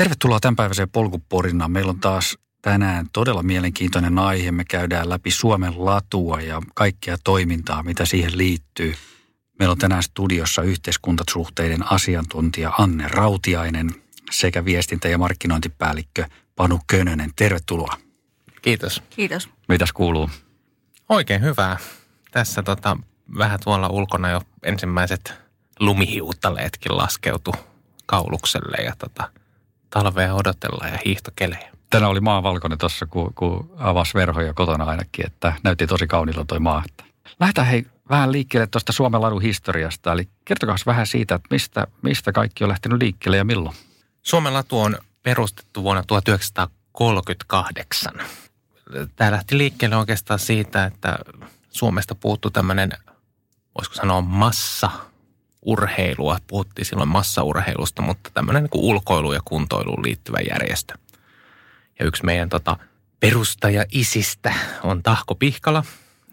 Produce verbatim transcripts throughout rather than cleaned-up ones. Tervetuloa tämänpäiväiseen polkuporinnaan. Meillä on taas tänään todella mielenkiintoinen aihe. Me käydään läpi Suomen latua ja kaikkea toimintaa, mitä siihen liittyy. Meillä on tänään studiossa yhteiskuntasuhteiden asiantuntija Anne Rautiainen sekä viestintä- ja markkinointipäällikkö Panu Könönen. Tervetuloa. Kiitos. Kiitos. Mitäs kuuluu? Oikein hyvää. Tässä tota, vähän tuolla ulkona jo ensimmäiset lumihiuttaleetkin laskeutu kaulukselle ja tota, talvea odotellaan ja hiihtokelejä. Tänään oli maa valkoinen tuossa, kun, kun avasi verhoja kotona ainakin, että näytti tosi kauniilta toi maa. Lähdetään hei vähän liikkeelle tuosta Suomen ladun historiasta, eli kertokaa vähän siitä, että mistä, mistä kaikki on lähtenyt liikkeelle ja milloin. Suomen latu on perustettu vuonna tuhatyhdeksänsataakolmekymmentäkahdeksan. Tämä lähti liikkeelle oikeastaan siitä, että Suomesta puuttui tämmöinen, voisiko sanoa massaurheilua. Puhuttiin silloin massaurheilusta, mutta tämmöinen niin kuin ulkoiluun ja kuntoiluun liittyvä järjestö. Ja yksi meidän tota, perustaja isistä on Tahko Pihkala,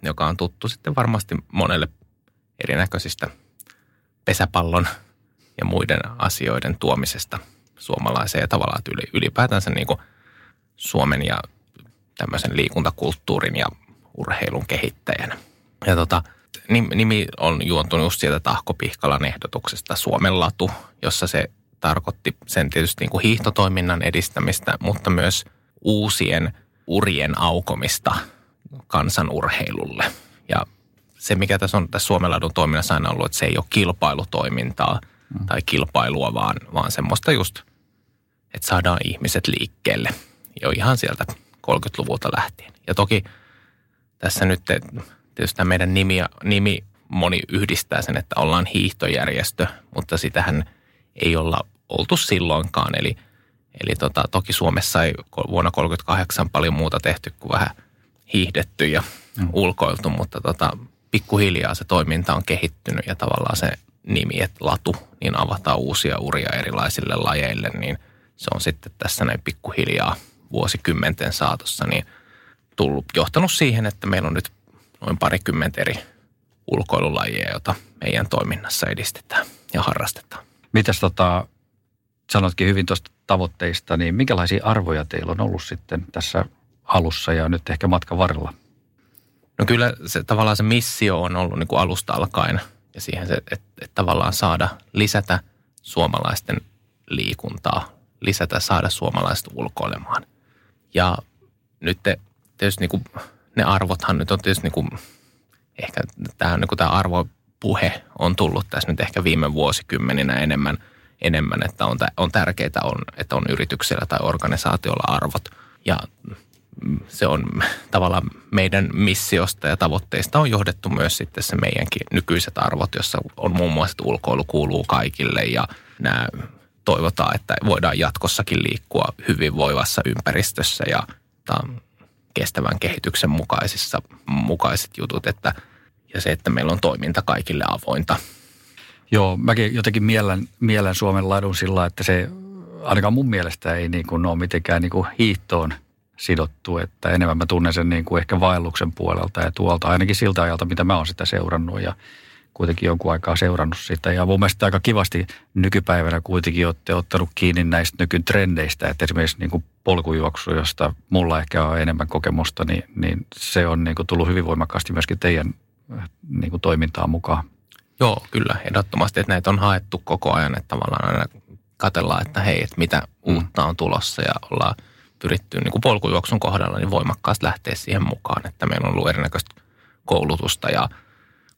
joka on tuttu sitten varmasti monelle erinäköisistä pesäpallon ja muiden asioiden tuomisesta suomalaiseen ja tavallaan ylipäätänsä niin kuin Suomen ja tämmöisen liikuntakulttuurin ja urheilun kehittäjänä. Ja tota, nimi on juontunut just sieltä Tahko Pihkalan ehdotuksesta Suomen latu, jossa se tarkoitti sen tietysti niin kuin hiihtotoiminnan edistämistä, mutta myös uusien urien aukomista kansanurheilulle. Ja se, mikä tässä on tässä Suomen ladun toiminnassa aina ollut, että se ei ole kilpailutoimintaa mm. tai kilpailua, vaan, vaan semmoista just, että saadaan ihmiset liikkeelle jo ihan sieltä kolmekymmentäluvulta lähtien. Ja toki tässä nyt tietysti meidän nimi, nimi moni yhdistää sen, että ollaan hiihtojärjestö, mutta sitähän ei olla oltu silloinkaan. Eli, eli tota, toki Suomessa ei vuonna tuhatyhdeksänsataakolmekymmentäkahdeksan paljon muuta tehty kuin vähän hiihdetty ja mm. ulkoiltu, mutta tota, pikkuhiljaa se toiminta on kehittynyt ja tavallaan se nimi, että latu, niin avataan uusia uria erilaisille lajeille, niin se on sitten tässä näin pikkuhiljaa vuosikymmenten saatossa niin tullut, johtanut siihen, että meillä on nyt noin parikymmentä eri ulkoilulajia, joita meidän toiminnassa edistetään ja harrastetaan. Mitäs tota, sanotkin hyvin tuosta tavoitteista, niin minkälaisia arvoja teillä on ollut sitten tässä alussa ja nyt ehkä matkan varrella? No kyllä se, tavallaan se missio on ollut niin kuin alusta alkaen ja siihen se, että et tavallaan saada lisätä suomalaisten liikuntaa, lisätä, saada suomalaiset ulkoilemaan. Ja nyt te, tietysti niin kuin, ne arvothan nyt on tietysti, niin kuin, ehkä tämä, niin kuin tämä arvopuhe on tullut tässä nyt ehkä viime vuosikymmeninä enemmän, enemmän että on, on tärkeää, on, että on yrityksellä tai organisaatiolla arvot. Ja se on tavallaan meidän missiosta ja tavoitteista on johdettu myös sitten se meidänkin nykyiset arvot, jossa on muun muassa, että ulkoilu kuuluu kaikille ja nämä toivotaan, että voidaan jatkossakin liikkua hyvinvoivassa ympäristössä ja kestävän kehityksen mukaisissa, mukaiset jutut että, ja se, että meillä on toiminta kaikille avointa. Joo, mäkin jotenkin miellän, miellän Suomen ladun sillä, että se ainakaan mun mielestä ei niin kuin ole mitenkään niin kuin hiihtoon sidottu, että enemmän mä tunnen sen niin kuin ehkä vaelluksen puolelta ja tuolta, ainakin siltä ajalta, mitä mä oon sitä seurannut ja kuitenkin jonkun aikaa seurannut sitä. Ja mun mielestä aika kivasti nykypäivänä kuitenkin olette ottanut kiinni näistä nykytrendeistä, että esimerkiksi niin kuin polkujuoksu, josta mulla ehkä on enemmän kokemusta, niin, niin se on niin kuin tullut hyvin voimakkaasti myöskin teidän niin kuin toimintaan mukaan. Joo, kyllä, ehdottomasti, että näitä on haettu koko ajan, että tavallaan aina katsellaan, että hei, että mitä uutta on tulossa ja ollaan pyritty niin kuin polkujuoksun kohdalla niin voimakkaasti lähteä siihen mukaan, että meillä on ollut erinäköistä koulutusta ja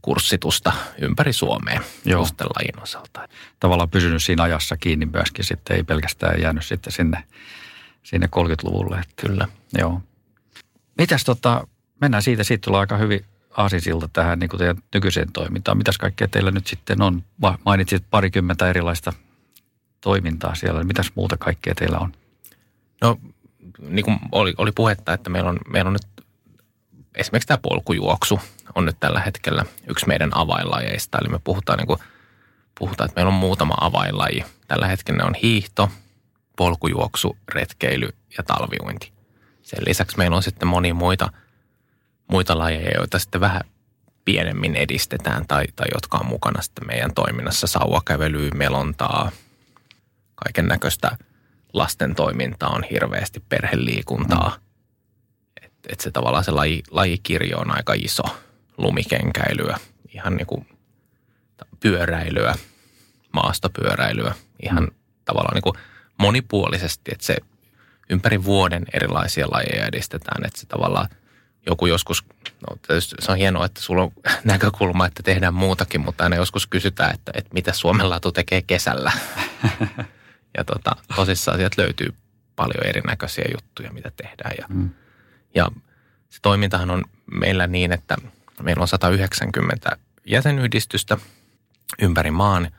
kurssitusta ympäri Suomea tuosten lajin osalta. Tavallaan pysynyt siinä ajassa kiinni myöskin sitten, ei pelkästään jäänyt sitten sinne, sinne kolmekymmentäluvulle. Että, kyllä. Joo. Mitäs tota, mennään siitä, siitä tulee aika hyvin aasinsilta tähän niin kuin teidän nykyiseen toimintaan. Mitäs kaikkea teillä nyt sitten on? Mainitsit parikymmentä erilaista toimintaa siellä. Mitäs muuta kaikkea teillä on? No, niin kuin oli, oli puhetta, että meillä on, meillä on nyt esimerkiksi tämä polkujuoksu on nyt tällä hetkellä yksi meidän avainlajeista. Eli me puhutaan, niin kuin, puhutaan että meillä on muutama avainlaji. Tällä hetkellä on hiihto, polkujuoksu, retkeily ja talviuinti. Sen lisäksi meillä on sitten monia muita, muita lajeja, joita sitten vähän pienemmin edistetään tai, tai jotka on mukana sitten meidän toiminnassa. Sauvakävelyä, melontaa, kaiken näköistä lasten toimintaa, on hirveästi perheliikuntaa. Mm. Että et se tavallaan se laji, lajikirjo on aika iso. Lumikenkäilyä, ihan niin kuin pyöräilyä, maastopyöräilyä, ihan mm. tavallaan niin kuin monipuolisesti, että se ympäri vuoden erilaisia lajeja edistetään, että se tavallaan joku joskus, no tietysti se on hienoa, että sulla on näkökulma, että tehdään muutakin, mutta aina joskus kysytään, että, että mitä Suomen latu tekee kesällä. Ja tota, tosissaan sieltä löytyy paljon erinäköisiä juttuja, mitä tehdään. Ja, mm. ja se toimintahan on meillä niin, että meillä on sata yhdeksänkymmentä jäsenyhdistystä ympäri maan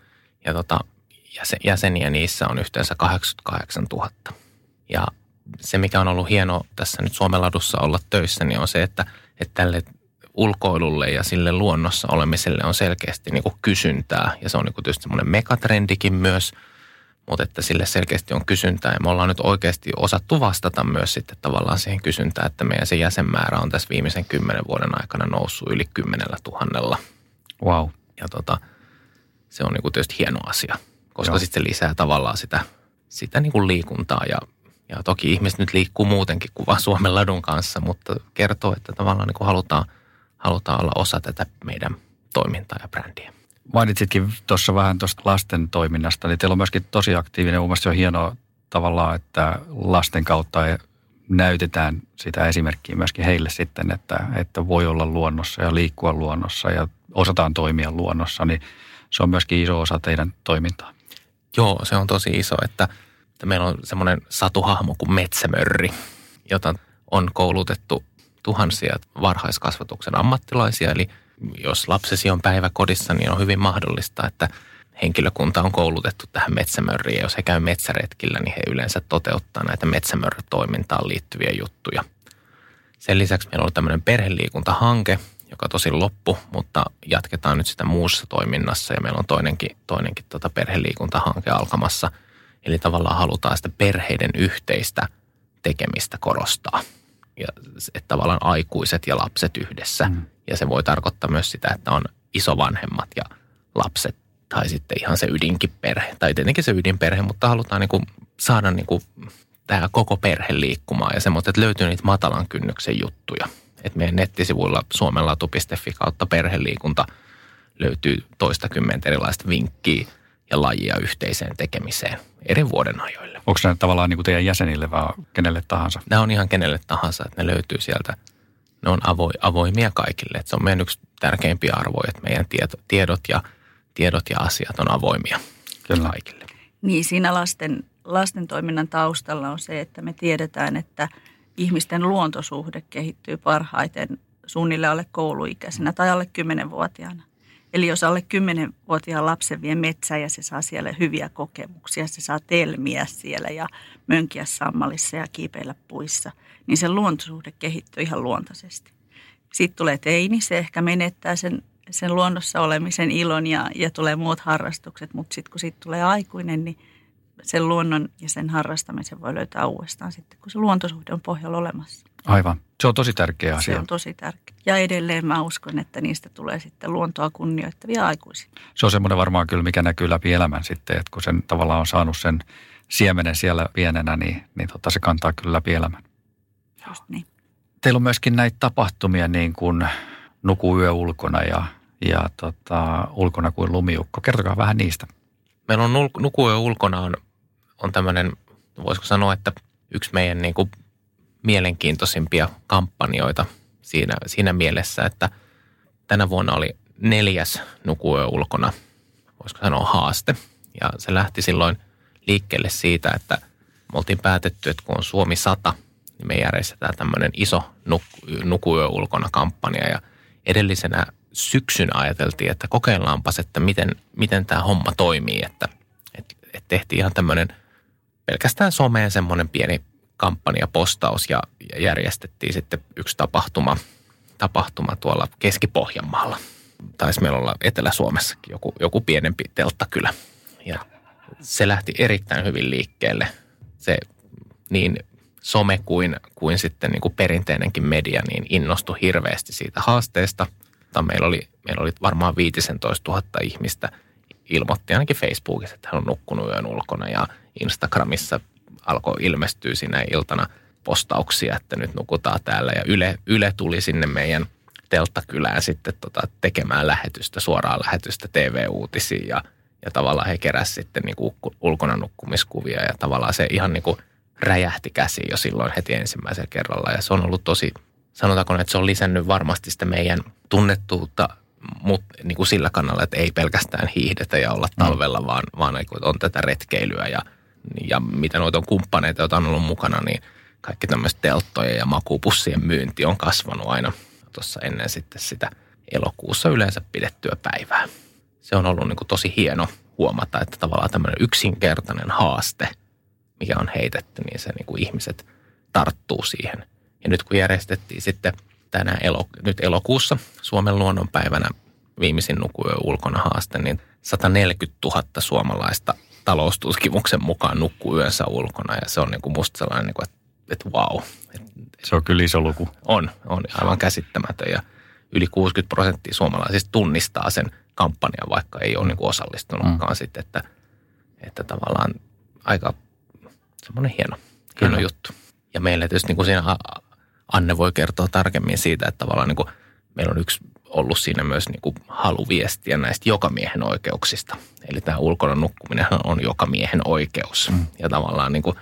ja tota, jäseniä niissä on yhteensä kahdeksankymmentäkahdeksantuhatta. Ja se, mikä on ollut hienoa tässä nyt Suomen ladussa olla töissä, niin on se, että, että tälle ulkoilulle ja sille luonnossa olemiselle on selkeästi niin kuin kysyntää. Ja se on niin kuin tietysti semmoinen megatrendikin myös, mutta että sille selkeästi on kysyntää. Ja me ollaan nyt oikeasti osattu vastata myös sitten tavallaan siihen kysyntään, että meidän se jäsenmäärä on tässä viimeisen kymmenen vuoden aikana noussut yli kymmenellä tuhannella. Wow. Ja tota, se on niin kuin tietysti hieno asia, koska sitten se lisää tavallaan sitä, sitä niin kuin liikuntaa ja Ja toki ihmiset nyt liikkuu muutenkin kuin vaan Suomen ladun kanssa, mutta kertoo, että tavallaan niin kuin halutaan, halutaan olla osa tätä meidän toimintaa ja brändiä. Mainitsitkin tuossa vähän tuosta lasten toiminnasta, niin teillä on myöskin tosi aktiivinen, mun mielestä se on hienoa tavallaan, että lasten kautta näytetään sitä esimerkkiä myöskin heille sitten, että, että voi olla luonnossa ja liikkua luonnossa ja osataan toimia luonnossa, niin se on myöskin iso osa teidän toimintaa. Joo, se on tosi iso, että meillä on semmoinen satuhahmo kuin metsämörri, jota on koulutettu tuhansia varhaiskasvatuksen ammattilaisia. Eli jos lapsesi on päiväkodissa, niin on hyvin mahdollista, että henkilökunta on koulutettu tähän metsämörriin. Ja jos he käy metsäretkillä, niin he yleensä toteuttaa näitä metsämörritoimintaan liittyviä juttuja. Sen lisäksi meillä on tämmöinen perheliikuntahanke, joka tosin loppu, mutta jatketaan nyt sitä muussa toiminnassa. Ja meillä on toinenkin, toinenkin tota perheliikuntahanke alkamassa. Eli tavallaan halutaan sitä perheiden yhteistä tekemistä korostaa. Ja että tavallaan aikuiset ja lapset yhdessä. Mm. Ja se voi tarkoittaa myös sitä, että on isovanhemmat ja lapset tai sitten ihan se ydinkin perhe. Tai tietenkin se ydinperhe, mutta halutaan niin kuin saada niin kuin tämä koko perhe liikkumaan. Ja semmoista, että löytyy niitä matalan kynnyksen juttuja. Että meidän nettisivuilla suomenlatu piste fi kautta perheliikunta löytyy toistakymmentä erilaista vinkkiä ja lajia yhteiseen tekemiseen eri vuoden ajoille. Onko nämä tavallaan niin kuin teidän jäsenille vai kenelle tahansa? Nämä on ihan kenelle tahansa, että ne löytyy sieltä. Ne on avoimia kaikille. Että se on meidän yksi tärkeimpiä arvoja, että meidän tiedot ja, tiedot ja asiat on avoimia kaikille. Niin, siinä lasten, lasten toiminnan taustalla on se, että me tiedetään, että ihmisten luontosuhde kehittyy parhaiten suunnilleen alle kouluikäisenä tai alle kymmenvuotiaana. Eli jos alle kymmenvuotiaan lapsen vie metsään ja se saa siellä hyviä kokemuksia, se saa telmiä siellä ja mönkiä sammalissa ja kiipeillä puissa, niin se luontosuhde kehittyy ihan luontaisesti. Sitten tulee teini, se ehkä menettää sen, sen luonnossa olemisen ilon ja, ja tulee muut harrastukset, mutta sitten kun siitä tulee aikuinen, niin sen luonnon ja sen harrastamisen voi löytää uudestaan sitten, kun se luontosuhde on pohjalla olemassa. Aivan. Se on tosi tärkeä asia. Se on tosi tärkeä. Ja edelleen mä uskon, että niistä tulee sitten luontoa kunnioittavia aikuisia. Se on semmoinen varmaan kyllä, mikä näkyy läpi elämän sitten, että kun sen tavallaan on saanut sen siemenen siellä pienenä, niin, niin tota, se kantaa kyllä läpi elämän. Just niin. Teillä on myöskin näitä tapahtumia niin kuin nuku yö ulkona ja, ja tota, ulkona kuin lumiukko. Kertokaa vähän niistä. Meillä on ulk- nuku yö ulkona on, on tämmöinen, voisiko sanoa, että yksi meidän niin kuin mielenkiintoisimpia kampanjoita siinä, siinä mielessä, että tänä vuonna oli neljäs nukuyö ulkona, voisiko sanoa haaste. Ja se lähti silloin liikkeelle siitä, että me oltiin päätetty, että kun on Suomi sata, niin me järjestetään tämmöinen iso nuk- nukuyö ulkona kampanja. Ja edellisenä syksyn ajateltiin, että kokeillaanpas, että miten, miten tämä homma toimii. Että et, et tehtiin ihan tämmöinen pelkästään someen semmoinen pieni kampanjapostaus ja järjestettiin sitten yksi tapahtuma, tapahtuma tuolla Keski-Pohjanmaalla. Taisi meillä olla Etelä-Suomessakin joku, joku pienempi telttakylä. Ja se lähti erittäin hyvin liikkeelle. Se niin some kuin, kuin sitten niin kuin perinteinenkin media niin innostui hirveästi siitä haasteesta. Meillä oli, meillä oli varmaan viisitoistatuhatta ihmistä ilmoitti ainakin Facebookissa, että hän on nukkunut yön ulkona ja Instagramissa alkoi ilmestyä sinä iltana postauksia, että nyt nukutaan täällä. Ja Yle, Yle tuli sinne meidän telttakylään sitten tota, tekemään lähetystä, suoraan lähetystä T V-uutisiin. Ja, ja tavallaan he keräsivät sitten niinku ulkona nukkumiskuvia ja tavallaan se ihan niinku räjähti käsiin jo silloin heti ensimmäisellä kerralla. Ja se on ollut tosi, sanotaanko, että se on lisännyt varmasti sitä meidän tunnettuutta, mutta niinku sillä kannalla, että ei pelkästään hiihdetä ja olla talvella, vaan, vaan on tätä retkeilyä ja, ja mitä noita on kumppaneita, joita on ollut mukana, niin kaikki tämmöiset telttojen ja makuupussien myynti on kasvanut aina tuossa ennen sitten sitä elokuussa yleensä pidettyä päivää. Se on ollut niinku tosi hieno huomata, että tavallaan tämmöinen yksinkertainen haaste, mikä on heitetty, niin se niinku ihmiset tarttuu siihen. Ja nyt kun järjestettiin sitten tänä elo, nyt elokuussa Suomen luonnonpäivänä viimeisin nukuyö ulkona haaste, niin sata neljäkymmentätuhatta suomalaista taloustutkimuksen mukaan nukkuu yönsä ulkona. Ja se on niin kuin musta sellainen, että, että wow. Se on kyllä iso luku. On, on aivan käsittämätön. Ja yli kuusikymmentä prosenttia suomalaisista tunnistaa sen kampanjan, vaikka ei ole niin kuin osallistunutkaan mm. sitten. Että, että tavallaan aika semmoinen hieno, hieno mm. juttu. Ja meillä tietysti niin kuin siinä... Anne voi kertoa tarkemmin siitä, että tavallaan niin kuin meillä on yksi ollut siinä myös niin kuin halu viestiä näistä jokamiehen oikeuksista. Eli tämä ulkona nukkuminen on jokamiehen oikeus. Mm. Ja tavallaan niin kuin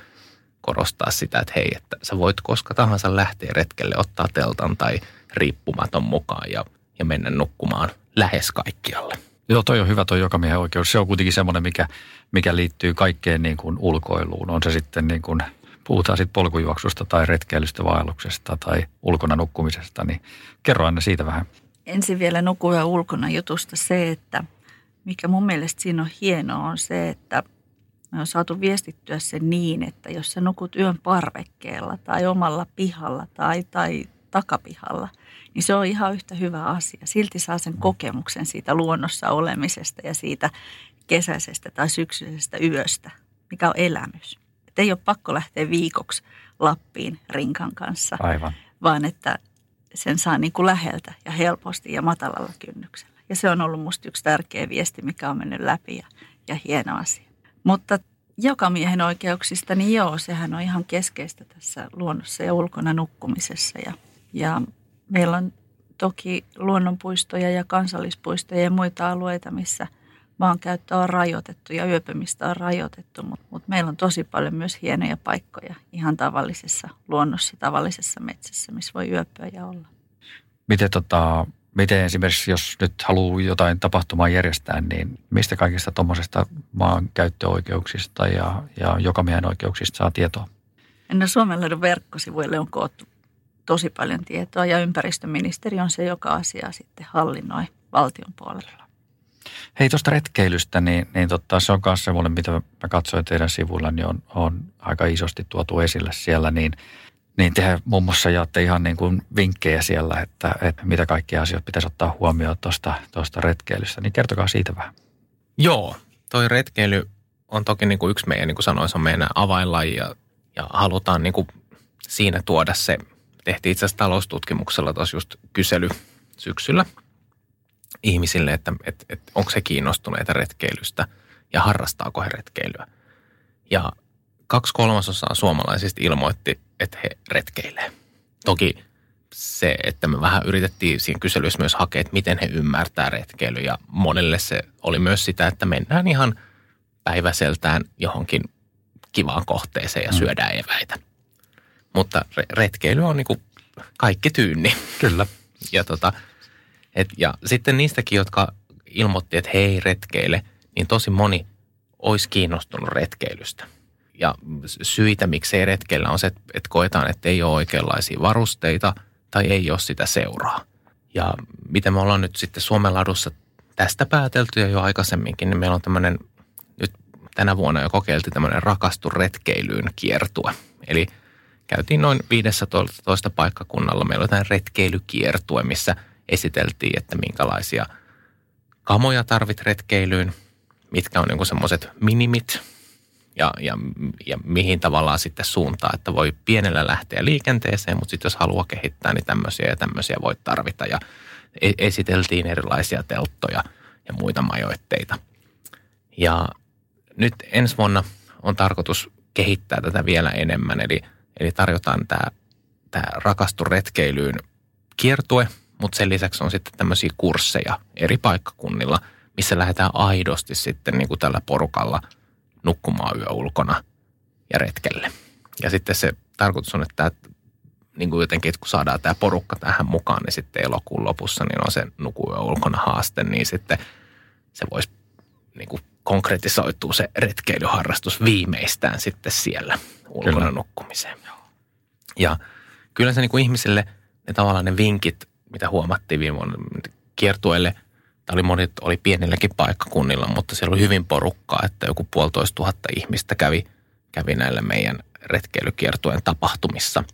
korostaa sitä, että hei, että sä voit koska tahansa lähteä retkelle, ottaa teltan tai riippumaton mukaan ja, ja mennä nukkumaan lähes kaikkialle. Joo, toi on hyvä toi jokamiehen oikeus. Se on kuitenkin semmoinen, mikä, mikä liittyy kaikkeen niin kuin ulkoiluun. On se sitten niin kuin... Puhutaan sitten polkujuoksusta tai retkeilystä, vaelluksesta tai ulkona nukkumisesta, niin kerro Anne siitä vähän. Ensin vielä nukua ulkona jutusta se, että mikä mun mielestä siinä on hienoa on se, että me on saatu viestittyä se niin, että jos sä nukut yön parvekkeella tai omalla pihalla tai, tai takapihalla, niin se on ihan yhtä hyvä asia. Silti saa sen kokemuksen siitä luonnossa olemisesta ja siitä kesäisestä tai syksyisestä yöstä, mikä on elämys. Että ei ole pakko lähteä viikoksi Lappiin rinkan kanssa, aivan, vaan että sen saa niin kuin läheltä ja helposti ja matalalla kynnyksellä. Ja se on ollut musta yksi tärkeä viesti, mikä on mennyt läpi ja, ja hieno asia. Mutta jokamiehen oikeuksista, niin joo, sehän on ihan keskeistä tässä luonnossa ja ulkona nukkumisessa. Ja, ja meillä on toki luonnonpuistoja ja kansallispuistoja ja muita alueita, missä... Maankäyttöä on rajoitettu ja yöpymistä on rajoitettu, mutta, mutta meillä on tosi paljon myös hienoja paikkoja ihan tavallisessa luonnossa, tavallisessa metsässä, missä voi yöpyä ja olla. Miten, tota, miten esimerkiksi, jos nyt haluaa jotain tapahtumaa järjestää, niin mistä kaikista tuommoisesta maankäyttöoikeuksista ja, ja jokamiehen oikeuksista saa tietoa? No, Suomen Ladun verkkosivuille on koottu tosi paljon tietoa ja ympäristöministeri on se, joka asiaa sitten hallinnoi valtion puolella. Hei, tuosta retkeilystä, niin, niin totta, se on myös semmoinen, mitä mä katsoin teidän sivuilla, niin on, on aika isosti tuotu esille siellä, niin, niin tehän muun muassa jaatte ihan niin kuin vinkkejä siellä, että, että mitä kaikkia asioita pitäisi ottaa huomioon tuosta, tuosta retkeilystä, niin kertokaa siitä vähän. Joo, toi retkeily on toki niin kuin yksi meidän, niin kuin sanoin, se on meidän avainlaji ja, ja halutaan niin kuin siinä tuoda se, tehtiin itse asiassa taloustutkimuksella tuossa just kysely syksyllä ihmisille, että, että, että onko he kiinnostuneita retkeilystä ja harrastaako he retkeilyä. Ja kaksi kolmasosaa suomalaisista ilmoitti, että he retkeilee. Toki se, että me vähän yritettiin siinä kyselyssä myös hakea, että miten he ymmärtää retkeilyä. Ja monelle se oli myös sitä, että mennään ihan päiväseltään johonkin kivaan kohteeseen ja syödään eväitä. Mutta re- retkeily on niin kuin kaikki tyynni. Kyllä. Ja tota... Et, ja sitten niistäkin, jotka ilmoitti, että he ei retkeile, niin tosi moni olisi kiinnostunut retkeilystä. Ja syitä, miksei retkeillä, on se, että et koetaan, että ei ole oikeanlaisia varusteita tai ei ole sitä seuraa. Ja mitä me ollaan nyt sitten Suomen ladussa tästä päätelty ja jo aikaisemminkin, niin meillä on tämmöinen, nyt tänä vuonna jo kokeiltiin tämmöinen rakastu retkeilyyn kiertue. Eli käytiin noin viisitoista paikkakunnalla, meillä on tämmöinen retkeilykiertue, missä... Esiteltiin, että minkälaisia kamoja tarvit retkeilyyn, mitkä on niin kuin semmoiset minimit ja, ja, ja mihin tavallaan sitten suuntaa, että voi pienellä lähteä liikenteeseen, mutta sitten jos haluaa kehittää, niin tämmöisiä ja tämmöisiä voi tarvita. Ja esiteltiin erilaisia telttoja ja muita majoitteita. Ja nyt ensi vuonna on tarkoitus kehittää tätä vielä enemmän. Eli, eli tarjotaan tämä, tämä Rakastu retkeilyyn kiertue, mutta sen lisäksi on sitten tämmöisiä kursseja eri paikkakunnilla, missä lähdetään aidosti sitten niin kuin tällä porukalla nukkumaan yö ulkona ja retkelle. Ja sitten se tarkoitus on, että niin kuin jotenkin, että kun saadaan tämä porukka tähän mukaan, niin sitten elokuun lopussa niin on se nukuyö ulkona haaste, niin sitten se voisi niin kuin konkretisoitua se retkeilyharrastus viimeistään sitten siellä ulkona kyllä. nukkumiseen. Ja kyllä se niin kuin ihmisille, ne tavallaan ne vinkit, mitä huomattiin viime vuonna kiertueelle, oli monet, oli pienilläkin paikkakunnilla, mutta siellä oli hyvin porukkaa, että joku puolitoista tuhatta ihmistä kävi, kävi näillä meidän retkeilykiertueen tapahtumissa.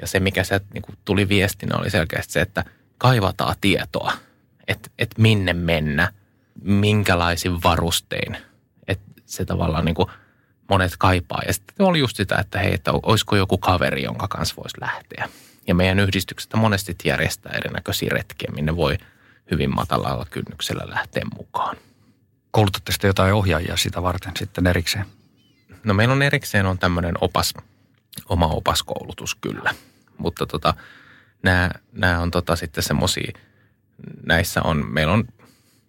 Ja se, mikä se niin kuin tuli viestinä, oli selkeästi se, että kaivataan tietoa, että, että minne mennä, minkälaisin varustein. Että se tavallaan niin kuin monet kaipaa. Ja sitten oli just sitä, että hei, että olisiko joku kaveri, jonka kanssa voisi lähteä. Ja meidän yhdistykset monesti järjestää erinäköisiä retkiä, minne voi hyvin matalalla kynnyksellä lähteä mukaan. Koulutatte sitten jotain ohjaajia sitä varten sitten erikseen? No meillä on erikseen on tämmöinen opas, oma opaskoulutus kyllä. Mutta tota, nämä, nämä on tota sitten semmoisia, näissä on, meillä on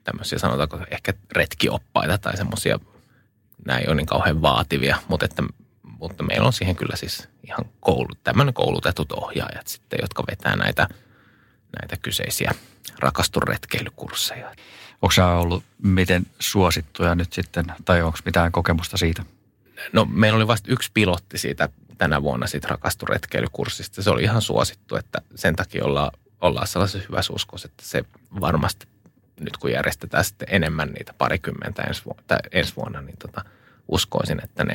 tämmöisiä sanotaanko ehkä retkioppaita tai semmoisia, nämä ei ole niin kauhean vaativia, mutta, että, mutta meillä on siihen kyllä siis ihan koulut, tämmöinen koulutetut ohjaajat sitten, jotka vetää näitä, näitä kyseisiä Rakastu retkeilykursseja. Onko sinä ollut miten suosittuja nyt sitten, tai onko mitään kokemusta siitä? No meillä oli vasta yksi pilotti siitä tänä vuonna siitä Rakastu retkeilykurssista. Se oli ihan suosittu, että sen takia olla, ollaan sellaisessa hyvässä uskossa, että se varmasti nyt kun järjestetään sitten enemmän niitä parikymmentä ensi vuonna, ensi vuonna niin tota, uskoisin, että ne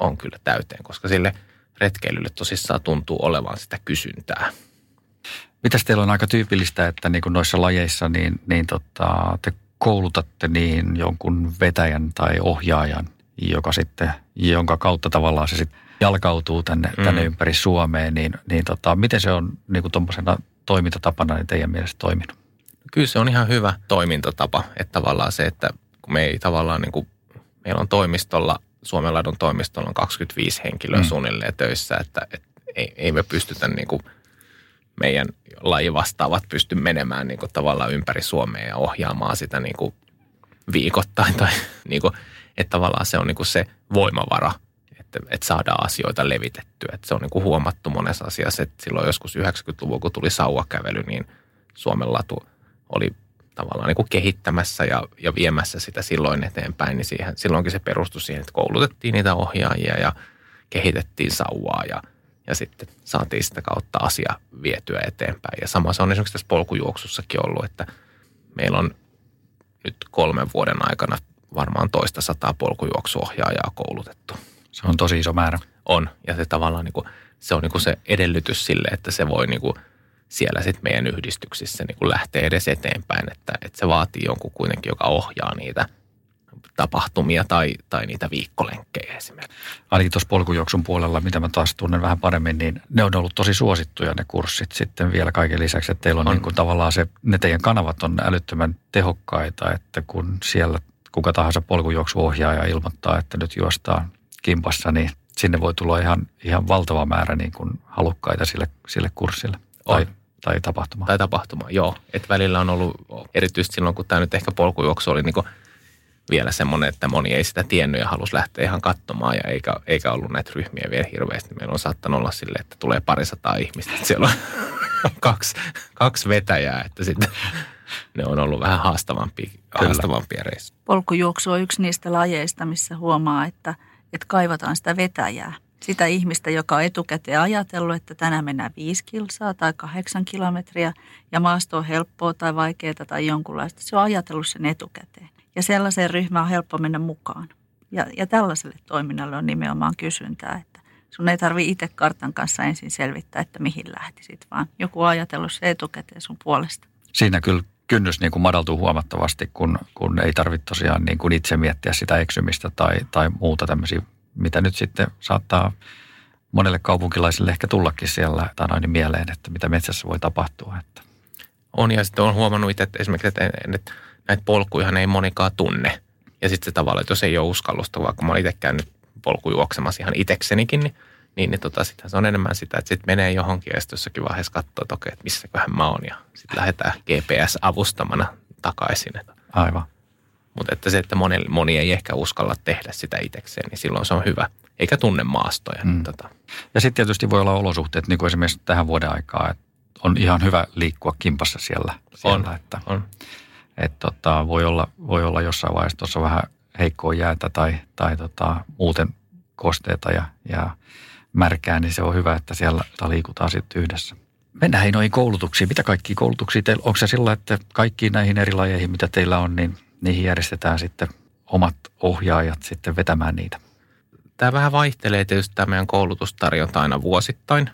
on kyllä täyteen, koska sille retkeilylle tosissaan tuntuu olevan sitä kysyntää. Mitäs teillä on aika tyypillistä, että niin kuin noissa lajeissa niin, niin tota, te koulutatte niin jonkun vetäjän tai ohjaajan, joka sitten, jonka kautta tavallaan se sitten jalkautuu tänne, mm. tänne ympäri Suomeen. Niin, niin tota, miten se on niin kuin tuommoisena toimintatapana niin teidän mielestä toiminut? Kyllä se on ihan hyvä toimintatapa, että tavallaan se, että kun me ei tavallaan niin kuin, meillä on toimistolla, Suomen ladun toimistolla on kaksikymmentäviisi henkilöä mm. suunnilleen töissä, että, että ei, ei me pystytä niin kuin meidän lajivastaavat pysty menemään niin kuin tavallaan ympäri Suomea ja ohjaamaan sitä niin kuin viikoittain. Tai, niin kuin, että tavallaan se on niin kuin se voimavara, että, että saadaan asioita levitettyä. Että se on niin kuin huomattu monessa asiassa, että silloin joskus yhdeksänkymmentäluvulla, kun tuli sauvakävely, niin Suomen latu oli tavallaan niin kuin kehittämässä ja, ja viemässä sitä silloin eteenpäin. Niin siihen, silloinkin se perustui siihen, että koulutettiin niitä ohjaajia ja kehitettiin sauvaa ja Ja sitten saatiin sitä kautta asia vietyä eteenpäin. Ja sama se on esimerkiksi tässä polkujuoksussakin ollut, että meillä on nyt kolmen vuoden aikana varmaan toista sataa polkujuoksuohjaajaa koulutettu. Se on tosi iso määrä. On, ja se tavallaan niin kuin, se on niin kuin se edellytys sille, että se voi niin kuin siellä sitten meidän yhdistyksissä niin kuin lähteä edes eteenpäin. Että, että se vaatii jonkun kuitenkin, joka ohjaa niitä tapahtumia tai, tai niitä viikkolenkkejä esimerkiksi. Ainakin tuossa polkujuoksun puolella, mitä mä taas tunnen vähän paremmin, niin ne on ollut tosi suosittuja ne kurssit sitten vielä kaiken lisäksi, että teillä on, on. Niin kuin tavallaan se, ne teidän kanavat on älyttömän tehokkaita, että kun siellä kuka tahansa polkujuoksuohjaaja ilmoittaa, että nyt juostaan kimpassa, niin sinne voi tulla ihan, ihan valtava määrä niin kuin halukkaita sille, sille kurssille. On. Tai Tai tapahtuma. Tai tapahtuma, joo. Et välillä on ollut, erityisesti silloin kun tämä nyt ehkä polkujuoksu oli niin kuin vielä semmoinen, että moni ei sitä tiennyt ja halusi lähteä ihan katsomaan ja eikä, eikä ollut näitä ryhmiä vielä hirveästi. Meillä on saattanut olla silleen, että tulee parisataa ihmistä, että siellä on kaksi, kaksi vetäjää, että sitten ne on ollut vähän haastavampia, haastavampia reissuja. Polkujuoksu on yksi niistä lajeista, missä huomaa, että, että kaivataan sitä vetäjää. Sitä ihmistä, joka on etukäteen ajatellut, että tänään mennään viisi kilsaa tai kahdeksan kilometriä ja maasto on helppoa tai vaikeaa tai jonkunlaista. Se on ajatellut sen etukäteen. Ja sellaiseen ryhmään on helppo mennä mukaan. Ja, ja tällaiselle toiminnalle on nimenomaan kysyntää, että sun ei tarvitse itse kartan kanssa ensin selvittää, että mihin lähtisit, vaan joku on ajatellut se etukäteen sun puolesta. Siinä kyllä kynnys niin kuin madaltuu huomattavasti, kun, kun ei tarvitse tosiaan niin kuin itse miettiä sitä eksymistä tai, tai muuta tämmöisiä, mitä nyt sitten saattaa monelle kaupunkilaiselle ehkä tullakin siellä tai noin mieleen, että mitä metsässä voi tapahtua. Että. On ja sitten olen huomannut itse, että esimerkiksi, että en, että näitä polkujahan ei monikaan tunne. Ja sitten se tavallaan, että jos ei ole uskallusta, vaikka mä olen itse käynyt polkujuoksemassa ihan itseksenikin, niin, niin, niin tota, sitten se on enemmän sitä, että sitten menee johonkin ja sitten jossakin vaiheessa katsoo, että okei, että missäköhän mä oon ja sitten lähdetään G P S-avustamana takaisin. Aivan. Mutta että se, että moni, moni ei ehkä uskalla tehdä sitä itsekseen, niin silloin se on hyvä, eikä tunne maastoja. Mm. Tota. Ja sitten tietysti voi olla olosuhteet, niin kuin esimerkiksi tähän vuoden aikaa, että on ihan hyvä liikkua kimpassa siellä. siellä on, että, on. Et tota, voi, olla, voi olla jossain vaiheessa tuossa vähän heikkoa jäätä tai, tai tota, muuten kosteita ja, ja märkää, niin se on hyvä, että siellä liikutaan sitten yhdessä. Mennään hei noihin koulutuksiin. Mitä kaikkia koulutuksia teillä? Onko se sillä, että kaikkiin näihin eri lajeihin, mitä teillä on, niin niihin järjestetään sitten omat ohjaajat sitten vetämään niitä? Tämä vähän vaihtelee tietysti tämä meidän koulutustarjonta aina vuosittain.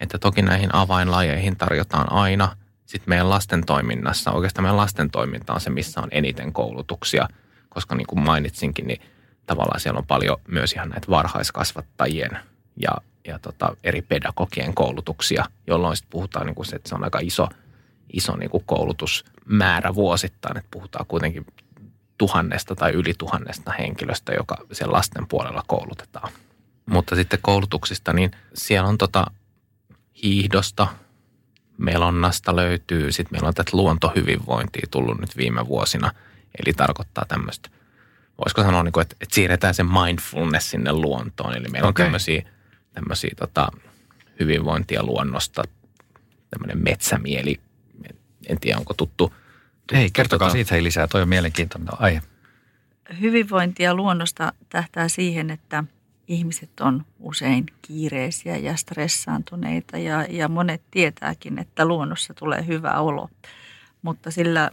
Että toki näihin avainlajeihin tarjotaan aina. Sitten meidän lasten toiminnassa, oikeastaan meidän lasten toiminta on se, missä on eniten koulutuksia. Koska niin kuin mainitsinkin, niin tavallaan siellä on paljon myös ihan näitä varhaiskasvattajien ja, ja tota eri pedagogien koulutuksia, jolloin sitten puhutaan, niin kuin se, että se on aika iso, iso niin kuin koulutusmäärä vuosittain. Että puhutaan kuitenkin tuhannesta tai yli tuhannesta henkilöstä, joka sen lasten puolella koulutetaan. Mutta sitten koulutuksista, niin siellä on tota hiihdosta, melonnasta löytyy, sitten meillä on tätä luontohyvinvointia tullut nyt viime vuosina, eli tarkoittaa tämmöistä, voisiko sanoa, että siirretään se mindfulness sinne luontoon, eli meillä on okay. tämmöisiä, tämmöisiä tota, hyvinvointia luonnosta, tämmöinen metsämieli, en tiedä onko tuttu. tuttu Hei, kertokaa tota, siitä hei lisää, toi on mielenkiintoinen aihe. Hyvinvointia luonnosta tähtää siihen, että ihmiset on usein kiireisiä ja stressaantuneita ja, ja monet tietääkin, että luonnossa tulee hyvä olo. Mutta sillä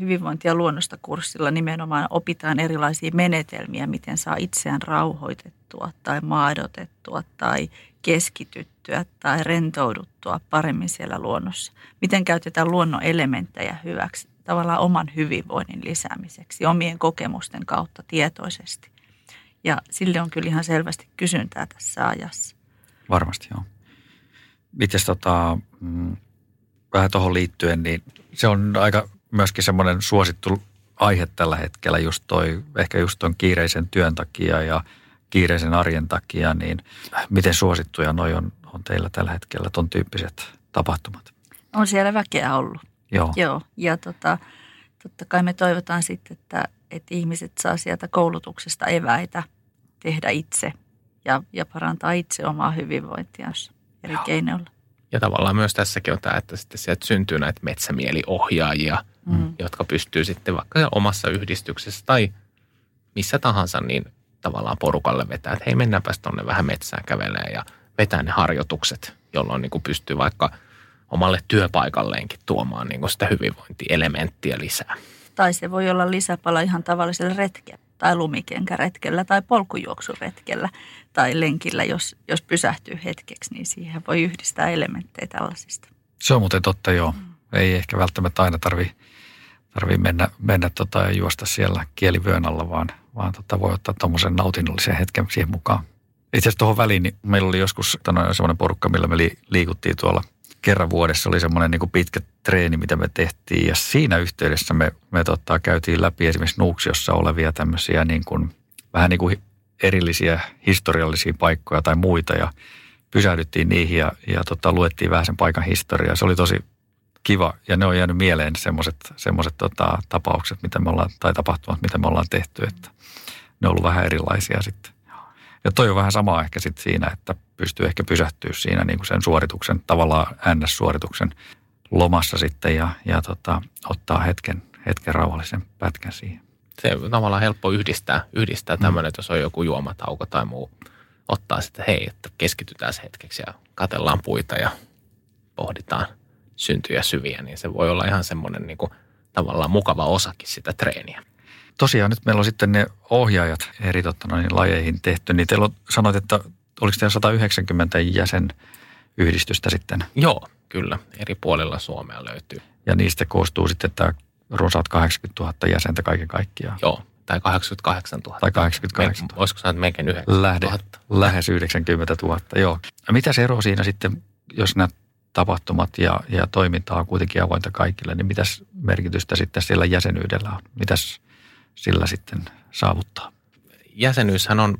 hyvinvointi- ja luonnosta -kurssilla nimenomaan opitaan erilaisia menetelmiä, miten saa itseään rauhoitettua tai maadotettua tai keskityttyä tai rentouduttua paremmin siellä luonnossa. Miten käytetään luonnon elementtejä hyväksi tavallaan oman hyvinvoinnin lisäämiseksi, omien kokemusten kautta tietoisesti. Ja sille on kyllä ihan selvästi kysyntää tässä ajassa. Varmasti, joo. Mites tota, mm, vähän tuohon liittyen, niin se on aika myöskin semmoinen suosittu aihe tällä hetkellä, just toi, ehkä just tuon kiireisen työn takia ja kiireisen arjen takia, niin miten suosittuja noi on, on teillä tällä hetkellä, ton tyyppiset tapahtumat? On siellä väkeä ollut. Joo. Joo, ja tota, totta kai me toivotaan sitten, että että ihmiset saa sieltä koulutuksesta eväitä tehdä itse ja, ja parantaa itse omaa hyvinvointiaan eri keinoilla. Ja tavallaan myös tässäkin on tämä, että sitten sieltä syntyy näitä metsämieliohjaajia, mm. jotka pystyy sitten vaikka omassa yhdistyksessä tai missä tahansa niin tavallaan porukalle vetää, että hei mennäänpäs tuonne vähän metsään kävelemään ja vetää ne harjoitukset, jolloin niin kuin pystyy vaikka omalle työpaikalleenkin tuomaan niin kuin sitä hyvinvointielementtiä lisää. Tai se voi olla lisäpala ihan tavallisella retkellä tai lumikenkäretkellä tai polkujuoksuretkellä tai lenkillä, jos, jos pysähtyy hetkeksi, niin siihen voi yhdistää elementtejä tällaisista. Se on muuten totta, joo. Mm. Ei ehkä välttämättä aina tarvitse tarvi mennä, mennä tota ja juosta siellä kielivyön alla, vaan, vaan tota voi ottaa tuommoisen nautinnollisen hetken siihen mukaan. Itse asiassa tuohon väliin, niin meillä oli joskus semmoinen porukka, millä me liikuttiin tuolla. Kerran vuodessa oli semmoinen niin kuin pitkä treeni, mitä me tehtiin, ja siinä yhteydessä me, me tota, käytiin läpi esimerkiksi Nuuksiossa olevia tämmöisiä niin kuin, vähän niin kuin erillisiä historiallisia paikkoja tai muita, ja pysähdyttiin niihin ja, ja tota, luettiin vähän sen paikan historiaa. Se oli tosi kiva, ja ne on jäänyt mieleen semmoiset tota, tapaukset mitä me ollaan, tai tapahtumat, mitä me ollaan tehty, että ne on ollut vähän erilaisia sitten. Ja toi on vähän samaa ehkä sitten siinä, että pystyy ehkä pysähtyä siinä niin kuin sen suorituksen, tavallaan N S-suorituksen lomassa sitten ja, ja tota, ottaa hetken, hetken rauhallisen pätkän siihen. Se on tavallaan helppo yhdistää, yhdistää mm. tämmöinen, että jos on joku juomatauko tai muu, ottaa sitten hei, että keskitytään se hetkeksi ja katsellaan puita ja pohditaan syntyjä syviä, niin se voi olla ihan semmoinen niin kuin tavallaan mukava osakin sitä treeniä. Tosiaan nyt meillä on sitten ne ohjaajat eri totta noin lajeihin tehty, niin teillä on, sanoit, että oliko teillä sata yhdeksänkymmentä jäsenyhdistystä sitten? Joo, kyllä. Eri puolilla Suomea löytyy. Ja niistä koostuu sitten tämä runsaat kahdeksankymmentätuhatta jäsentä kaiken kaikkiaan. Joo, tai kahdeksankymmentäkahdeksantuhatta. Tai kahdeksankymmentäkahdeksantuhatta. Olisiko sanoa, että melkein yhdeksänkymmentätuhatta? Lähes yhdeksänkymmentätuhatta, joo. Mitä se ero siinä sitten, jos nämä tapahtumat ja, ja toiminta on kuitenkin avointa kaikille, niin mitäs merkitystä sitten siellä jäsenyydellä on? Mitäs sillä sitten saavuttaa? Jäsenyyshän on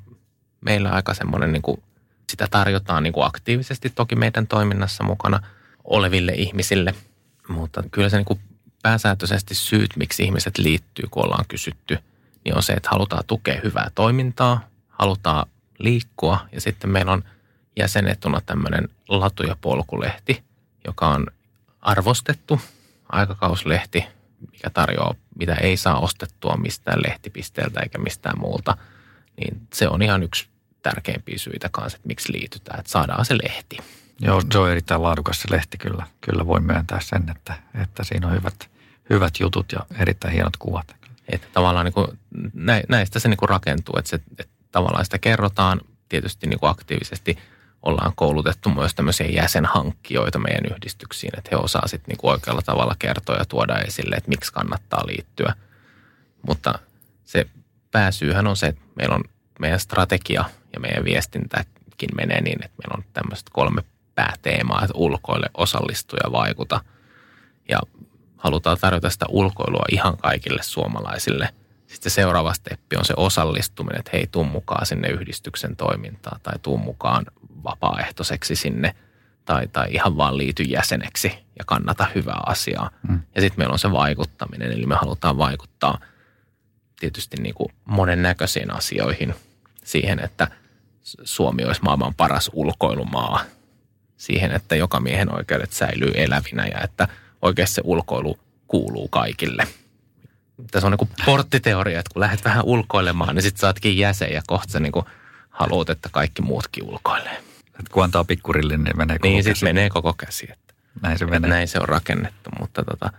meillä aika semmoinen, niin kuin, sitä tarjotaan niin kuin aktiivisesti toki meidän toiminnassa mukana oleville ihmisille. Mutta kyllä se niin kuin pääsääntöisesti syyt, miksi ihmiset liittyy, kun ollaan kysytty, niin on se, että halutaan tukea hyvää toimintaa, halutaan liikkua. Ja sitten meillä on jäsenettuna tämmöinen latu- ja polkulehti, joka on arvostettu aikakauslehti, mikä tarjoaa, mitä ei saa ostettua mistään lehtipisteeltä eikä mistään muulta. Niin se on ihan yksi tärkeimpiä syitä kanssa, että miksi liitytään, että saadaan se lehti. Joo, se on erittäin laadukas se lehti kyllä. Kyllä voi myöntää sen, että, että siinä on hyvät, hyvät jutut ja erittäin hienot kuvat. Että tavallaan niin kuin, näistä se niin kuin rakentuu, että, se, että tavallaan sitä kerrotaan. Tietysti niin kuin aktiivisesti ollaan koulutettu myös tämmöisiä jäsenhankkijoita meidän yhdistyksiin, että he osaa sitten niin kuin oikealla tavalla kertoa ja tuoda esille, että miksi kannattaa liittyä. Mutta se pääsyyhän on se, että meillä on meidän strategia ja meidän viestintäkin menee niin, että meillä on tämmöiset kolme pääteemaa, että ulkoille, osallistu ja vaikuta. Ja halutaan tarjota sitä ulkoilua ihan kaikille suomalaisille. Sitten seuraava steppi on se osallistuminen, että hei, tuu mukaan sinne yhdistyksen toimintaan tai tuu mukaan vapaaehtoiseksi sinne tai, tai ihan vaan liity jäseneksi ja kannata hyvää asiaa. Mm. Ja sitten meillä on se vaikuttaminen, eli me halutaan vaikuttaa tietysti niin kuin monennäköisiin asioihin, siihen, että Suomi olisi maailman paras ulkoilumaa, siihen, että joka miehen oikeudet säilyy elävinä ja että oikeasti se ulkoilu kuuluu kaikille. Tässä on niin kuin porttiteoria, että kun lähdet vähän ulkoilemaan, niin sitten saatkin jäsen ja kohta sä niin kuin haluat, että kaikki muutkin ulkoilee. Että kun antaa pikkurille, niin menee koko niin, käsi. Niin, sitten menee koko käsi. Että, näin se menee. Näin se on rakennettu, mutta tota,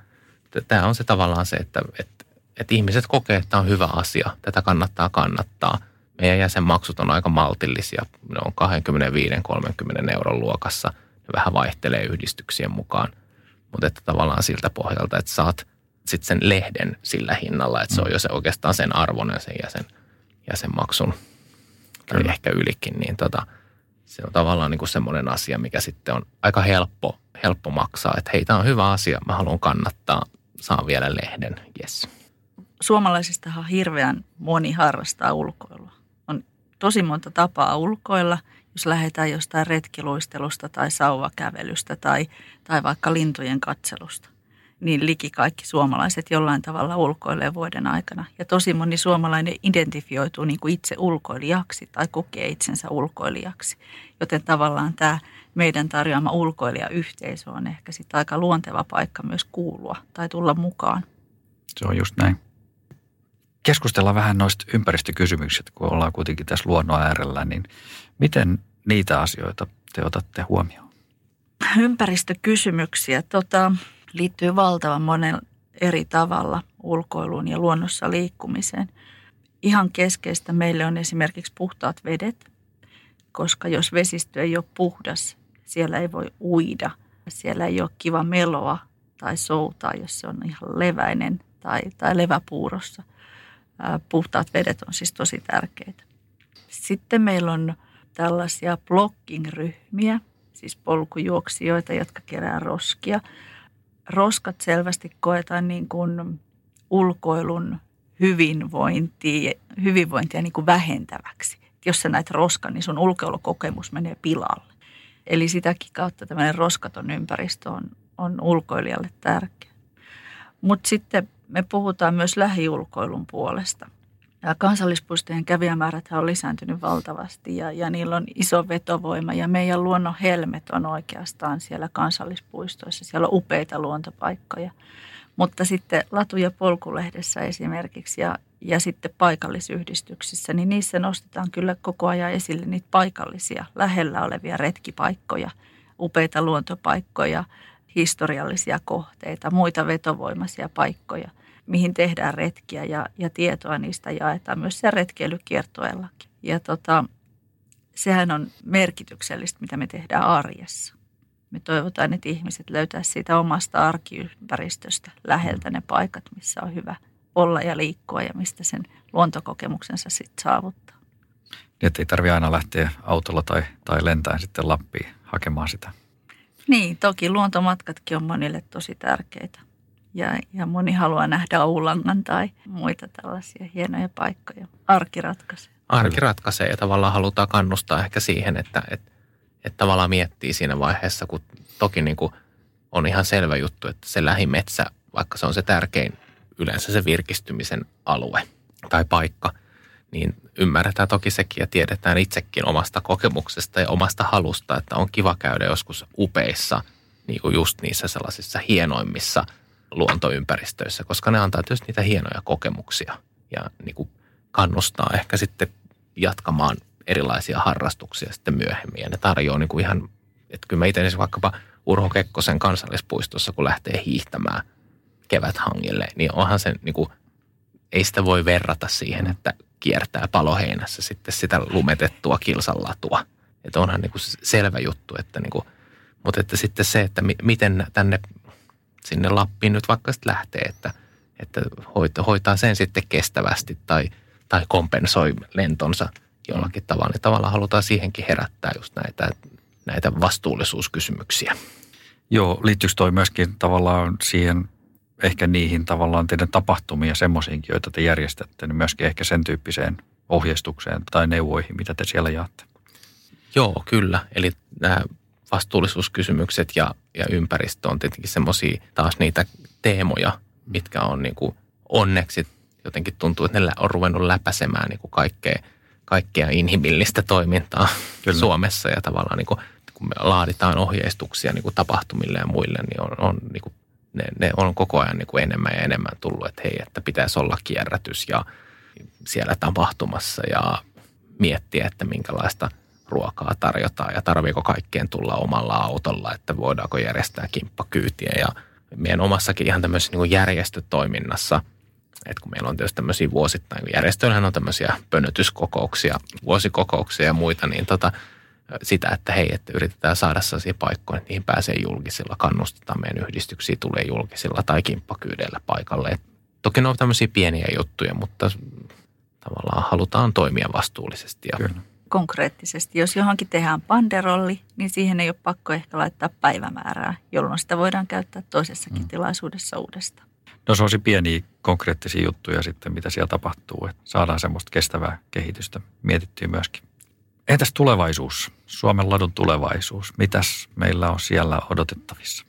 tämä on se tavallaan se, että et, et ihmiset kokee, että tämä on hyvä asia. Tätä kannattaa kannattaa. Meidän jäsenmaksut on aika maltillisia. Ne on kaksikymmentäviisi kolmekymmentä euron luokassa. Ne vähän vaihtelee yhdistyksien mukaan. Mutta että tavallaan siltä pohjalta, että saat sitten sen lehden sillä hinnalla, että se on jo se oikeastaan sen arvoinen sen jäsen, jäsenmaksun, tai ehkä ylikin, niin tota, se on tavallaan niin kuin semmoinen asia, mikä sitten on aika helppo, helppo maksaa, että hei, tämä on hyvä asia, mä haluan kannattaa, saan vielä lehden, jes. Suomalaisistahan hirveän moni harrastaa ulkoilua. On tosi monta tapaa ulkoilla, jos lähdetään jostain retkiluistelusta tai sauvakävelystä tai, tai vaikka lintujen katselusta. Niin liki kaikki suomalaiset jollain tavalla ulkoilee vuoden aikana. Ja tosi moni suomalainen identifioituu niin kuin itse ulkoilijaksi tai kokee itsensä ulkoilijaksi. Joten tavallaan tämä meidän tarjoama ulkoilijayhteisö on ehkä sitten aika luonteva paikka myös kuulua tai tulla mukaan. Se on just näin. Keskustellaan vähän noista ympäristökysymyksistä, kun ollaan kuitenkin tässä luonnon äärellä. Niin miten niitä asioita te otatte huomioon? Ympäristökysymyksiä tota... liittyy valtavan monen eri tavalla ulkoiluun ja luonnossa liikkumiseen. Ihan keskeistä meille on esimerkiksi puhtaat vedet, koska jos vesistö ei ole puhdas, siellä ei voi uida. Siellä ei ole kiva meloa tai soutaa, jos se on ihan leväinen tai, tai leväpuurossa. Puhtaat vedet on siis tosi tärkeitä. Sitten meillä on tällaisia blocking-ryhmiä, siis polkujuoksijoita, jotka kerää roskia. Roskat selvästi koetaan niin kuin ulkoilun hyvinvointia, hyvinvointia niin kuin vähentäväksi. Et jos sä näet roskan, niin sun ulkoilukokemus menee pilalle. Eli sitäkin kautta tämmöinen roskaton ympäristö on, on ulkoilijalle tärkeä. Mutta sitten me puhutaan myös lähiulkoilun puolesta. Ja kansallispuistojen kävijämäärät on lisääntynyt valtavasti ja, ja niillä on iso vetovoima ja meidän luonnon helmet on oikeastaan siellä kansallispuistoissa. Siellä on upeita luontopaikkoja, mutta sitten latu- ja polkulehdessä esimerkiksi ja, ja sitten paikallisyhdistyksissä, niin niissä nostetaan kyllä koko ajan esille niitä paikallisia lähellä olevia retkipaikkoja, upeita luontopaikkoja, historiallisia kohteita, muita vetovoimaisia paikkoja, mihin tehdään retkiä ja, ja tietoa niistä jaetaan myös sen retkeilykiertoellakin. Ja tota, sehän on merkityksellistä, mitä me tehdään arjessa. Me toivotaan, että ihmiset löytää siitä omasta arkiympäristöstä läheltä ne paikat, missä on hyvä olla ja liikkua ja mistä sen luontokokemuksensa sitten saavuttaa. Niin, että ei tarvitse aina lähteä autolla tai, tai lentäen sitten Lappiin hakemaan sitä. Niin, toki luontomatkatkin on monille tosi tärkeitä. Ja, ja moni haluaa nähdä Oulangan tai muita tällaisia hienoja paikkoja. Arki ratkaisee. Arki ratkaisee ja tavallaan halutaan kannustaa ehkä siihen, että, että, että tavallaan miettii siinä vaiheessa, kun toki niin kuin on ihan selvä juttu, että se lähimetsä, vaikka se on se tärkein yleensä se virkistymisen alue tai paikka, niin ymmärretään toki sekin ja tiedetään itsekin omasta kokemuksesta ja omasta halusta, että on kiva käydä joskus upeissa, niin kuin just niissä sellaisissa hienoimmissa luontoympäristöissä, koska ne antaa tietysti niitä hienoja kokemuksia ja niin kuin kannustaa ehkä sitten jatkamaan erilaisia harrastuksia sitten myöhemmin. Ja ne tarjoaa niin kuin ihan, että kyllä mä itse vaikkapa Urho Kekkosen kansallispuistossa, kun lähtee hiihtämään keväthangille, niin onhan se niin kuin, ei sitä voi verrata siihen, että kiertää paloheinässä sitten sitä lumetettua kilsanlatua. Että onhan niin kuin selvä juttu, että niin kuin, mutta että sitten se, että miten tänne sinne Lappiin nyt vaikka sitten lähtee, että, että hoitaa sen sitten kestävästi tai, tai kompensoi lentonsa jollakin tavalla. Niin tavallaan halutaan siihenkin herättää just näitä, näitä vastuullisuuskysymyksiä. Joo, liittyykö toi myöskin tavallaan siihen, ehkä niihin tavallaan teidän tapahtumiin ja semmoisiinkin, joita te järjestätte, niin myöskin ehkä sen tyyppiseen ohjeistukseen tai neuvoihin, mitä te siellä jaatte? Joo, kyllä. Eli nämä vastuullisuuskysymykset ja, ja ympäristö on tietenkin semmoisia taas niitä teemoja, mitkä on niin kuin onneksi jotenkin tuntuu, että ne on ruvennut läpäsemään niin kuin kaikkea, kaikkea inhimillistä toimintaa Kyllä. Suomessa ja tavallaan niin kuin, kun me laaditaan ohjeistuksia niin kuin tapahtumille ja muille, niin on, on niin kuin, ne, ne on koko ajan niin kuin enemmän ja enemmän tullut, että hei, että pitäisi olla kierrätys ja siellä tapahtumassa ja miettiä, että minkälaista ruokaa tarjotaan ja tarviiko kaikkeen tulla omalla autolla, että voidaanko järjestää kimppakyytiä. Ja meidän omassakin ihan tämmöisessä niin kuin järjestötoiminnassa, että kun meillä on tietysti tämmöisiä vuosittain, kun järjestöillähän on tämmöisiä pönötyskokouksia, vuosikokouksia ja muita, niin tota, sitä, että hei, että yritetään saada sellaisia paikkoja, että niihin pääsee julkisilla, kannustetaan meidän yhdistyksiä, tulee julkisilla tai kimppakyydellä paikalle. Et toki ne on tämmöisiä pieniä juttuja, mutta tavallaan halutaan toimia vastuullisesti ja Kyllä. konkreettisesti. Jos johonkin tehdään banderolli, niin siihen ei ole pakko ehkä laittaa päivämäärää, jolloin sitä voidaan käyttää toisessakin mm. tilaisuudessa uudestaan. No se on se pieniä konkreettisia juttuja sitten, mitä siellä tapahtuu, että saadaan semmoista kestävää kehitystä mietittyä myöskin. Entäs tulevaisuus, Suomen ladun tulevaisuus? Mitäs meillä on siellä odotettavissa?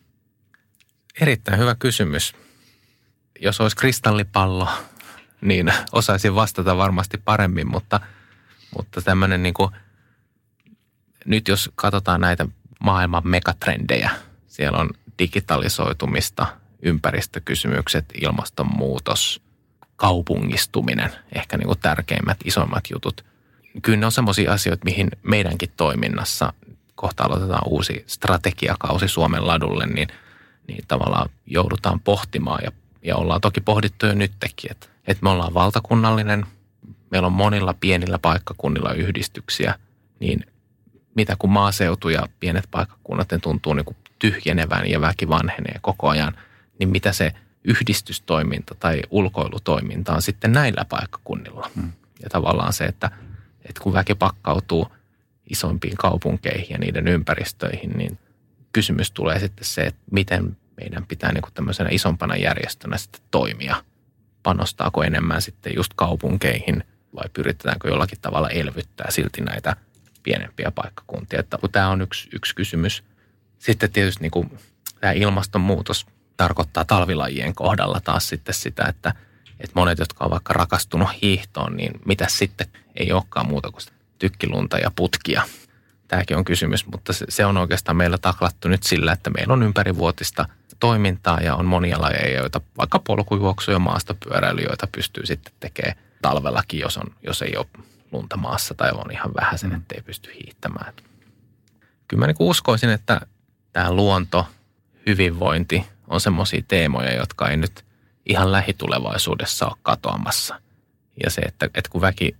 Erittäin hyvä kysymys. Jos olisi kristallipallo, niin osaisin vastata varmasti paremmin, mutta, mutta tämmöinen niin kuin, nyt jos katsotaan näitä maailman megatrendejä, siellä on digitalisoitumista, ympäristökysymykset, ilmastonmuutos, kaupungistuminen, ehkä niin kuin tärkeimmät, isommat jutut. Kyllä ne on semmoisia asioita, mihin meidänkin toiminnassa, kohta aloitetaan uusi strategiakausi Suomen ladulle, niin, niin tavallaan joudutaan pohtimaan ja, ja ollaan toki pohdittu jo nytkin, että, että me ollaan valtakunnallinen, meillä on monilla pienillä paikkakunnilla yhdistyksiä, niin mitä kun maaseutu ja pienet paikkakunnat ne tuntuu niin kuin tyhjenevän ja väki vanhenee koko ajan, niin mitä se yhdistystoiminta tai ulkoilutoiminta on sitten näillä paikkakunnilla. Hmm. Ja tavallaan se, että että kun väki pakkautuu isompiin kaupunkeihin ja niiden ympäristöihin, niin kysymys tulee sitten se, että miten meidän pitää niin kuin tämmöisenä isompana järjestönä sitten toimia. Panostaako enemmän sitten just kaupunkeihin vai pyritäänkö jollakin tavalla elvyttää silti näitä pienempiä paikkakuntia. Että tämä on yksi, yksi kysymys. Sitten tietysti niin kuin tämä ilmastonmuutos tarkoittaa talvilajien kohdalla taas sitten sitä, että Että monet, jotka on vaikka rakastunut hiihtoon, niin mitä sitten ei olekaan muuta kuin tykkilunta ja putkia. Tämäkin on kysymys, mutta se on oikeastaan meillä taklattu nyt sillä, että meillä on ympärivuotista toimintaa ja on monia lajeja, joita vaikka polkujuoksuja, maastopyöräily, joita pystyy sitten tekemään talvellakin, jos, on, jos ei ole lunta maassa tai on ihan vähäisen, ettei pysty hiihtämään. Kyllä mä niin kuin uskoisin, että tämä luonto, hyvinvointi on semmoisia teemoja, jotka ei nyt ihan lähitulevaisuudessa on katoamassa. Ja se, että, että kun väki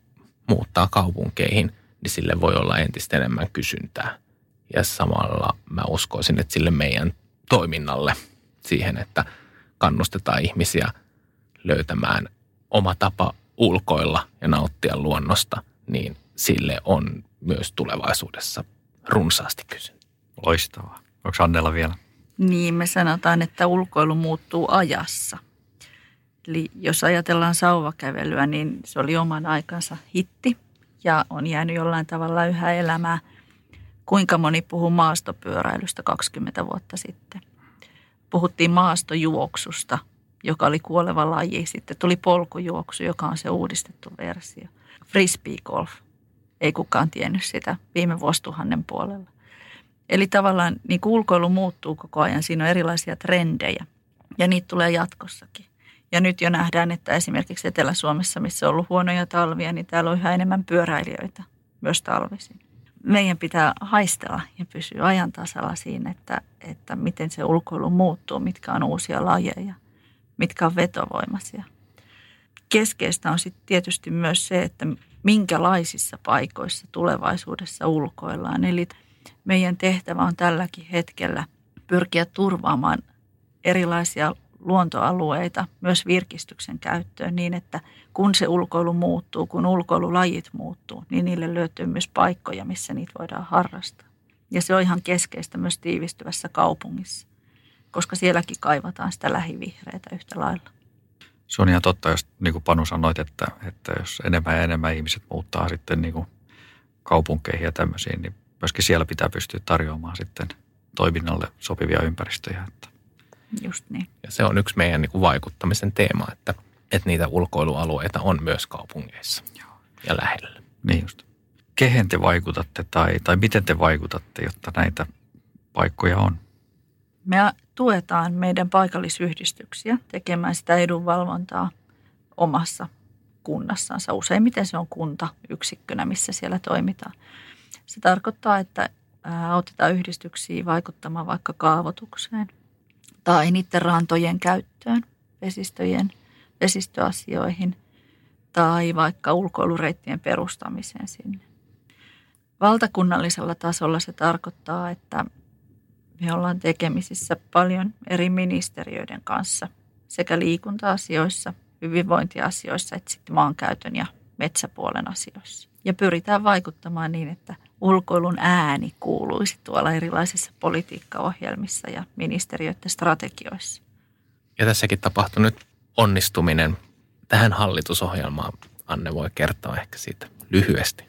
muuttaa kaupunkeihin, niin sille voi olla entistä enemmän kysyntää. Ja samalla mä uskoisin, että sille meidän toiminnalle siihen, että kannustetaan ihmisiä löytämään oma tapa ulkoilla ja nauttia luonnosta, niin sille on myös tulevaisuudessa runsaasti kysyntää. Loistavaa. Onko Annella vielä? Niin, me sanotaan, että ulkoilu muuttuu ajassa. Eli jos ajatellaan sauvakävelyä, niin se oli oman aikansa hitti ja on jäänyt jollain tavalla yhä elämää. Kuinka moni puhui maastopyöräilystä kaksikymmentä vuotta sitten? Puhuttiin maastojuoksusta, joka oli kuoleva laji. Sitten tuli polkujuoksu, joka on se uudistettu versio. Frisbeegolf. Ei kukaan tiennyt sitä viime vuosituhannen puolella. Eli tavallaan niin ulkoilu muuttuu koko ajan. Siinä on erilaisia trendejä ja niitä tulee jatkossakin. Ja nyt jo nähdään, että esimerkiksi Etelä-Suomessa, missä on ollut huonoja talvia, niin täällä on yhä enemmän pyöräilijöitä myös talvisin. Meidän pitää haistella ja pysyä ajan tasalla siinä, että, että miten se ulkoilu muuttuu, mitkä on uusia lajeja, mitkä on vetovoimaisia. Keskeistä on sitten tietysti myös se, että minkälaisissa paikoissa tulevaisuudessa ulkoillaan. Eli meidän tehtävä on tälläkin hetkellä pyrkiä turvaamaan erilaisia luontoalueita myös virkistyksen käyttöön niin, että kun se ulkoilu muuttuu, kun ulkoilulajit muuttuu, niin niille löytyy myös paikkoja, missä niitä voidaan harrastaa. Ja se on ihan keskeistä myös tiivistyvässä kaupungissa, koska sielläkin kaivataan sitä lähivihreätä yhtä lailla. Se on ihan totta, jos niin kuin Panu sanoit, että, että jos enemmän ja enemmän ihmiset muuttaa sitten niin kuin kaupunkeihin ja tämmöisiin, niin myöskin siellä pitää pystyä tarjoamaan sitten toiminnalle sopivia ympäristöjä. Että. Just niin. Ja se on yksi meidän niin kuin vaikuttamisen teema, että, että niitä ulkoilualueita on myös kaupungeissa. Joo. Ja lähellä. Niin just. Kehen te vaikutatte tai, tai miten te vaikutatte, jotta näitä paikkoja on? Me tuetaan meidän paikallisyhdistyksiä tekemään sitä edunvalvontaa omassa kunnassansa. Useimmiten se on kuntayksikkönä, missä siellä toimitaan. Se tarkoittaa, että autetaan yhdistyksiä vaikuttamaan vaikka kaavoitukseen tai niiden rantojen käyttöön, vesistöjen, vesistöasioihin tai vaikka ulkoilureittien perustamiseen sinne. Valtakunnallisella tasolla se tarkoittaa, että me ollaan tekemisissä paljon eri ministeriöiden kanssa sekä liikunta-asioissa, hyvinvointiasioissa että sitten maankäytön ja metsäpuolen asioissa. Ja pyritään vaikuttamaan niin, että ulkoilun ääni kuuluisi tuolla erilaisissa politiikkaohjelmissa ja ministeriöiden strategioissa. Ja tässäkin tapahtui nyt onnistuminen tähän hallitusohjelmaan. Anne voi kertoa ehkä siitä lyhyesti.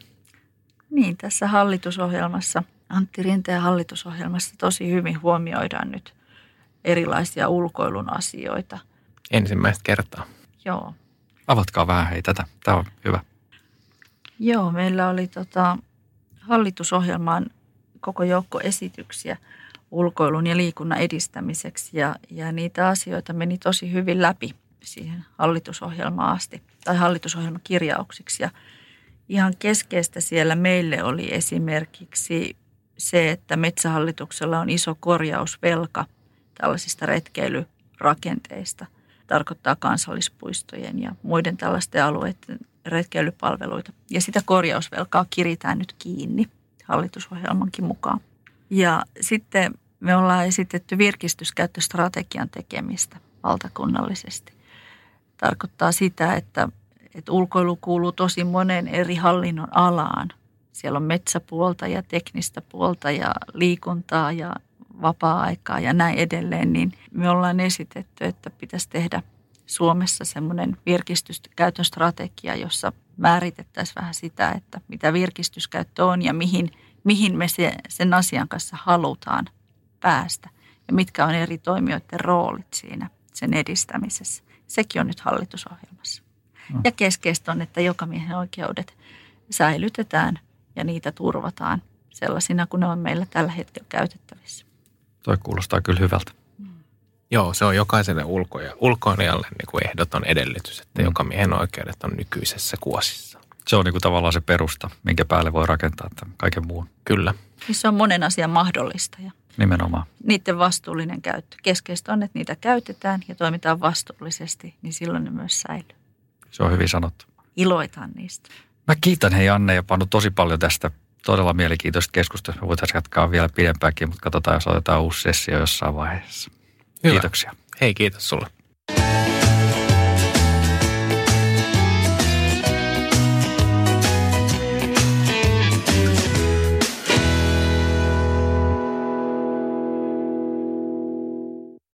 Niin, tässä hallitusohjelmassa, Antti Rinteen hallitusohjelmassa tosi hyvin huomioidaan nyt erilaisia ulkoilun asioita. Ensimmäistä kertaa. Joo. Avatkaa vähän hei tätä. Tämä on hyvä. Joo, meillä oli tota, hallitusohjelmaan koko joukko esityksiä ulkoilun ja liikunnan edistämiseksi ja, ja niitä asioita meni tosi hyvin läpi siihen hallitusohjelmaan asti tai hallitusohjelman kirjauksiksi. Ja ihan keskeistä siellä meille oli esimerkiksi se, että Metsähallituksella on iso korjausvelka tällaisista retkeilyrakenteista, tarkoittaa kansallispuistojen ja muiden tällaisten alueiden retkeilypalveluita. Ja sitä korjausvelkaa kiritään nyt kiinni hallitusohjelmankin mukaan. Ja sitten me ollaan esitetty virkistyskäyttöstrategian tekemistä valtakunnallisesti. Tarkoittaa sitä, että, että ulkoilu kuuluu tosi monen eri hallinnon alaan. Siellä on metsäpuolta ja teknistä puolta ja liikuntaa ja vapaa-aikaa ja näin edelleen. Niin me ollaan esitetty, että pitäisi tehdä Suomessa semmoinen virkistyskäytön strategia, jossa määritettäisiin vähän sitä, että mitä virkistyskäyttö on ja mihin, mihin me se, sen asian kanssa halutaan päästä ja mitkä on eri toimijoiden roolit siinä sen edistämisessä. Sekin on nyt hallitusohjelmassa. Mm. Ja keskeistä on, että jokamiehen oikeudet säilytetään ja niitä turvataan sellaisina, kun ne on meillä tällä hetkellä käytettävissä. Toi kuulostaa kyllä hyvältä. Joo, se on jokaiselle ulkoja, ulkoilijalle niin kuin ehdoton edellytys, että mm. jokamiehen oikeudet on nykyisessä kuosissa. Se on niin kuin tavallaan se perusta, minkä päälle voi rakentaa tämän kaiken muun. Kyllä. Se on monen asian mahdollista. Ja nimenomaan. Niiden vastuullinen käyttö. Keskeistä on, että niitä käytetään ja toimitaan vastuullisesti, niin silloin ne myös säilyy. Se on hyvin sanottu. Iloitaan niistä. Mä kiitän hei Anne ja Panu tosi paljon tästä todella mielenkiintoista keskustelusta. Me voitaisiin jatkaa vielä pidempäänkin, mutta katsotaan, jos otetaan uusi sessio jossain vaiheessa. Hyvä. Kiitoksia. Hei, kiitos sulle.